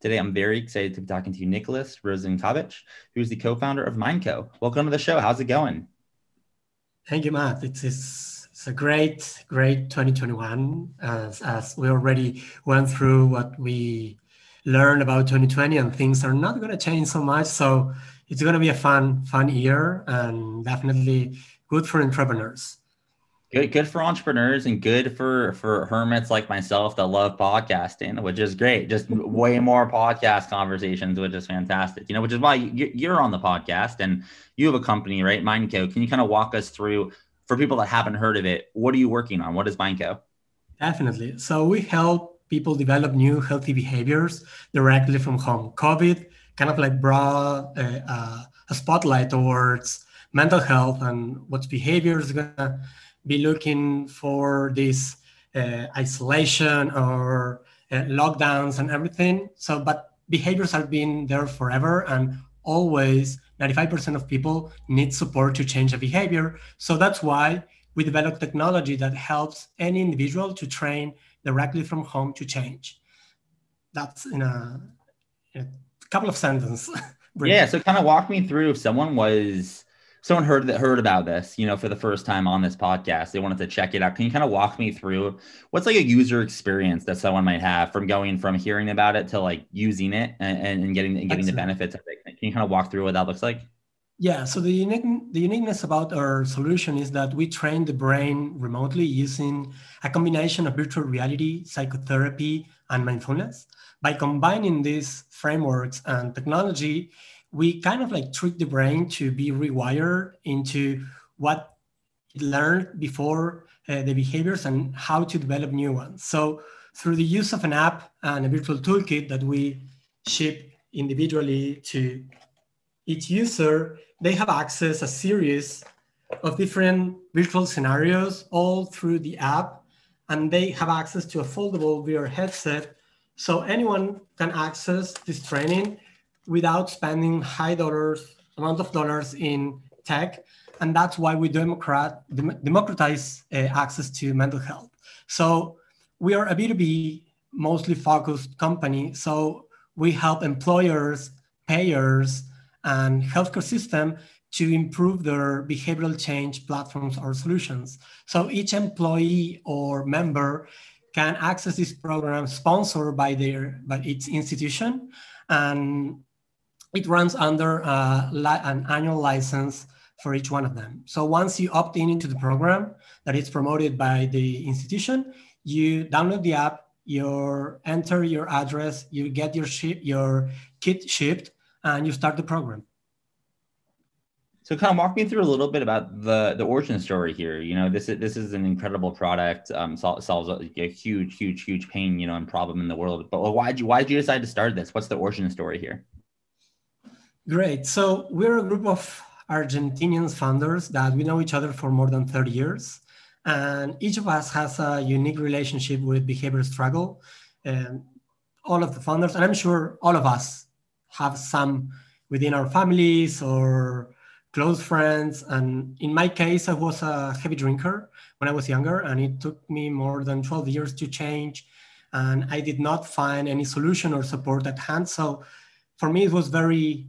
Today, I'm very excited to be talking to Nicolas Rosenkovich, who is the co-founder of Mineco. Welcome to the show. How's it going? Thank you, Matt. It's a great 2021. As we already went through what we learned about 2020, and things are not going to change so much. So it's going to be a fun year, and definitely good for entrepreneurs. Good for entrepreneurs, and good for hermits like myself that love podcasting, which is great. Just way more podcast conversations, which is fantastic. You know, which is why you're on the podcast, and you have a company, right? Mineco. Can you kind of walk us through, for people that haven't heard of it, what are you working on? What is Mineco? Definitely. So we help people develop new healthy behaviors directly from home. COVID kind of like brought a spotlight towards mental health and what behavior is going to be looking for this isolation or lockdowns and everything. So, but behaviors have been there forever, and always 95% of people need support to change a behavior. So that's why we develop technology that helps any individual to train directly from home to change. That's in a couple of sentences. Yeah. So kind of walk me through, if someone heard about this, you know, for the first time on this podcast, they wanted to check it out. Can you kind of walk me through what's like a user experience that someone might have from going from hearing about it to like using it and getting the benefits of it? Can you kind of walk through what that looks like? Yeah. So the uniqueness about our solution is that we train the brain remotely using a combination of virtual reality, psychotherapy, and mindfulness. By combining these frameworks and technology, we kind of like trick the brain to be rewired into what it learned before the behaviors and how to develop new ones. So through the use of an app and a virtual toolkit that we ship individually to each user, they have access to a series of different virtual scenarios all through the app, and they have access to a foldable VR headset. So anyone can access this training without spending amount of dollars in tech. And that's why we democratize access to mental health. So we are a B2B, mostly focused company. So we help employers, payers, and healthcare system to improve their behavioral change platforms or solutions. So each employee or member can access this program sponsored by its institution, and it runs under an annual license for each one of them. So once you opt in into the program that is promoted by the institution, you download the app, you enter your address, you get your kit shipped, and you start the program. So kind of walk me through a little bit about the origin story here. You know, this is an incredible product, solves a huge pain, you know, and problem in the world. But why did you decide to start this? What's the origin story here? Great. So we're a group of Argentinian founders that we know each other for more than 30 years. And each of us has a unique relationship with behavioral struggle. And all of the founders, and I'm sure all of us have some within our families or close friends. And in my case, I was a heavy drinker when I was younger, and it took me more than 12 years to change. And I did not find any solution or support at hand. So for me, it was very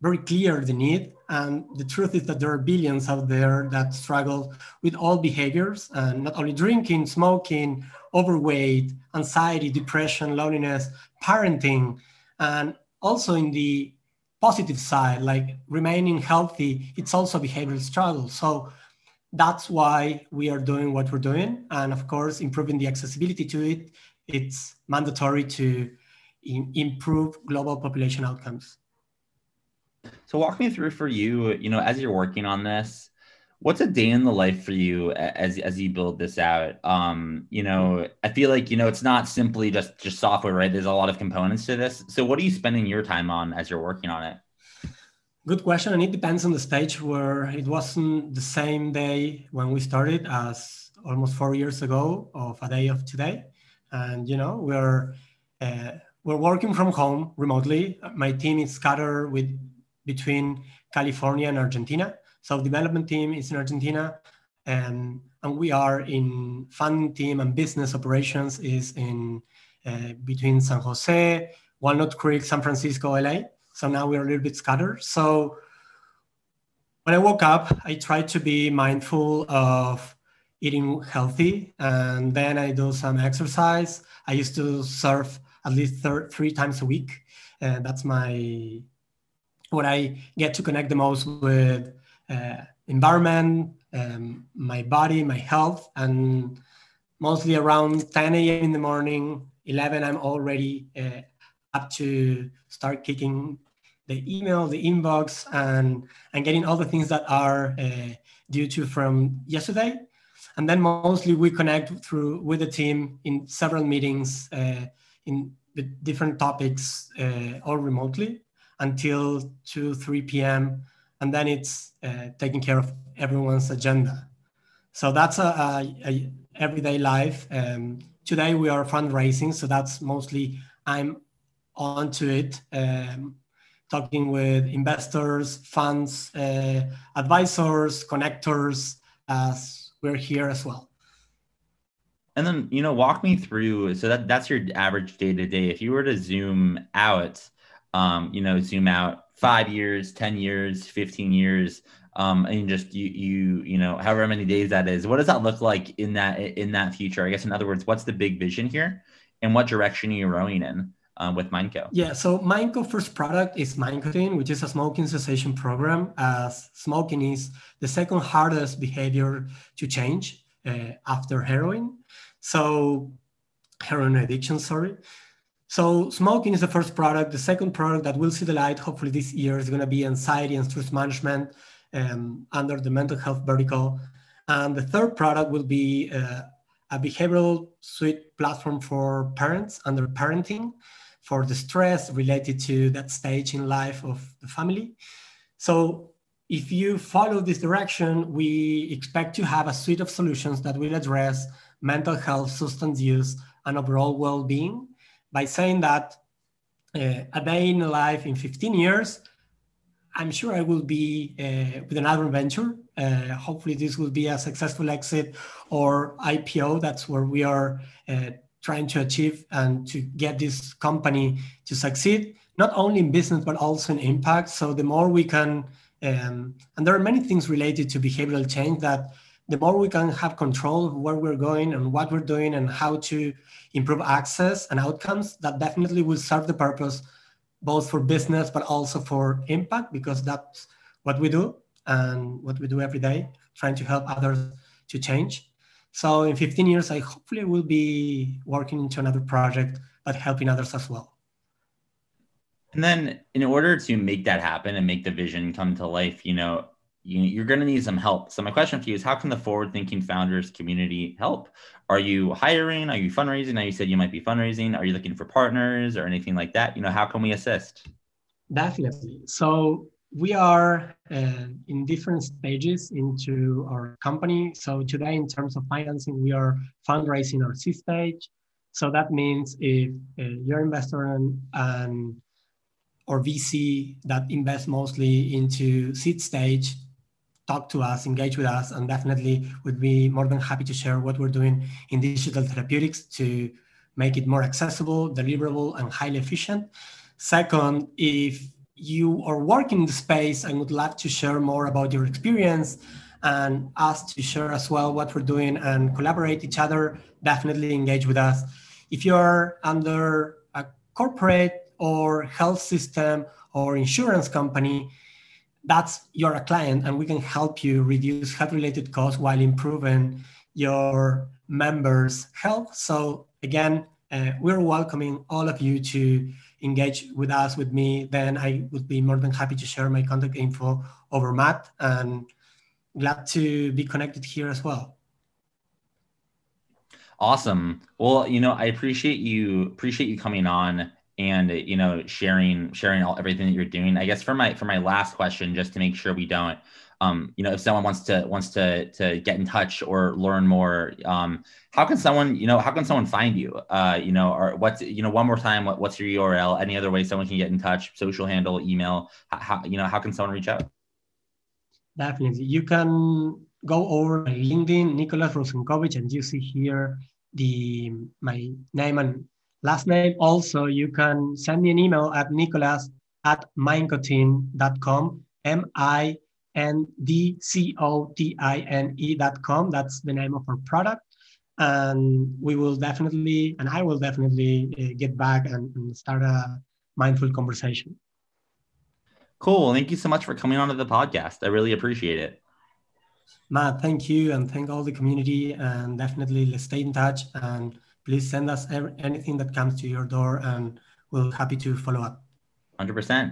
very clear the need. And the truth is that there are billions out there that struggle with all behaviors, and not only drinking, smoking, overweight, anxiety, depression, loneliness, parenting, and also in the positive side, like remaining healthy, it's also a behavioral struggle. So that's why we are doing what we're doing. And of course, improving the accessibility to it, it's mandatory to improve global population outcomes. So walk me through for you, you know, as you're working on this, what's a day in the life for you as you build this out? You know, I feel like, you know, it's not simply just software, right? There's a lot of components to this. So what are you spending your time on as you're working on it? Good question. And it depends on the stage where it wasn't the same day when we started as almost 4 years ago of a day of today. And, you know, we're working from home remotely. My team is scattered between California and Argentina. So the development team is in Argentina, and we are in funding team, and business operations is in between San Jose, Walnut Creek, San Francisco, LA. So now we're a little bit scattered. So when I woke up, I tried to be mindful of eating healthy, and then I do some exercise. I used to surf at least three times a week. And that's what I get to connect the most with environment, my body, my health, and mostly around 10 a.m. in the morning, 11, I'm already up to start kicking the email, the inbox, and getting all the things that are due to from yesterday. And then mostly we connect with the team in several meetings in different topics, all remotely until 2, 3 p.m. And then it's taking care of everyone's agenda. So that's a everyday life. Today we are fundraising, so that's mostly I'm onto it, talking with investors, funds, advisors, connectors, as we're here as well. And then, you know, walk me through, so that's your average day-to-day. If you were to zoom out, you know, zoom out 5 years, 10 years, 15 years, and just you know, however many days that is, what does that look like in that future? I guess, in other words, what's the big vision here and what direction are you rowing in with Mineco? Yeah, so Mineco first product is MindCotine, which is a smoking cessation program, as smoking is the second hardest behavior to change after heroin. So heroin addiction, sorry. So smoking is the first product. The second product that will see the light, hopefully this year, is going to be anxiety and stress management under the mental health vertical. And the third product will be a behavioral suite platform for parents under parenting, for the stress related to that stage in life of the family. So if you follow this direction, we expect to have a suite of solutions that will address mental health, substance use, and overall well-being. By saying that a day in life in 15 years, I'm sure I will be with another venture. Hopefully this will be a successful exit or IPO. That's where we are trying to achieve and to get this company to succeed, not only in business, but also in impact. So the more we can, and there are many things related to behavioral change that the more we can have control of where we're going and what we're doing and how to improve access and outcomes, that definitely will serve the purpose both for business, but also for impact, because that's what we do and what we do every day, trying to help others to change. So in 15 years, I hopefully will be working into another project, but helping others as well. And then in order to make that happen and make the vision come to life, you know, you're going to need some help. So my question for you is, how can the forward-thinking founders community help? Are you hiring? Are you fundraising? Now you said you might be fundraising. Are you looking for partners or anything like that? You know, how can we assist? Definitely. So we are in different stages into our company. So today, in terms of financing, we are fundraising our C stage. So that means if you're an investor and or VC that invests mostly into seed stage, talk to us, engage with us, and definitely would be more than happy to share what we're doing in digital therapeutics to make it more accessible, deliverable, and highly efficient. Second, if you are working in the space and would love to share more about your experience and us to share as well what we're doing and collaborate each other, definitely engage with us. If you're under a corporate or health system or insurance company, you're a client and we can help you reduce health-related costs while improving your members' health. So again, we're welcoming all of you to engage with us, with me. Then I would be more than happy to share my contact info over Matt, and glad to be connected here as well. Awesome. Well, you know, I appreciate you coming on and, you know, sharing everything that you're doing. I guess for my last question, just to make sure we don't, you know, if someone wants to get in touch or learn more, how can someone find you? Or one more time, what's your URL? Any other way someone can get in touch? Social handle, email? How can someone reach out? Definitely, you can go over LinkedIn, Nicolas Rosenkovich, and you see here my name and last name. Also, you can send me an email at nicolas@mindcotine.com. mindcotine.com. That's the name of our product. And I will definitely get back and start a mindful conversation. Cool. Thank you so much for coming onto the podcast. I really appreciate it. Matt, thank you. And thank all the community. And definitely let's stay in touch. And please send us anything that comes to your door. And we'll be happy to follow up. 100%.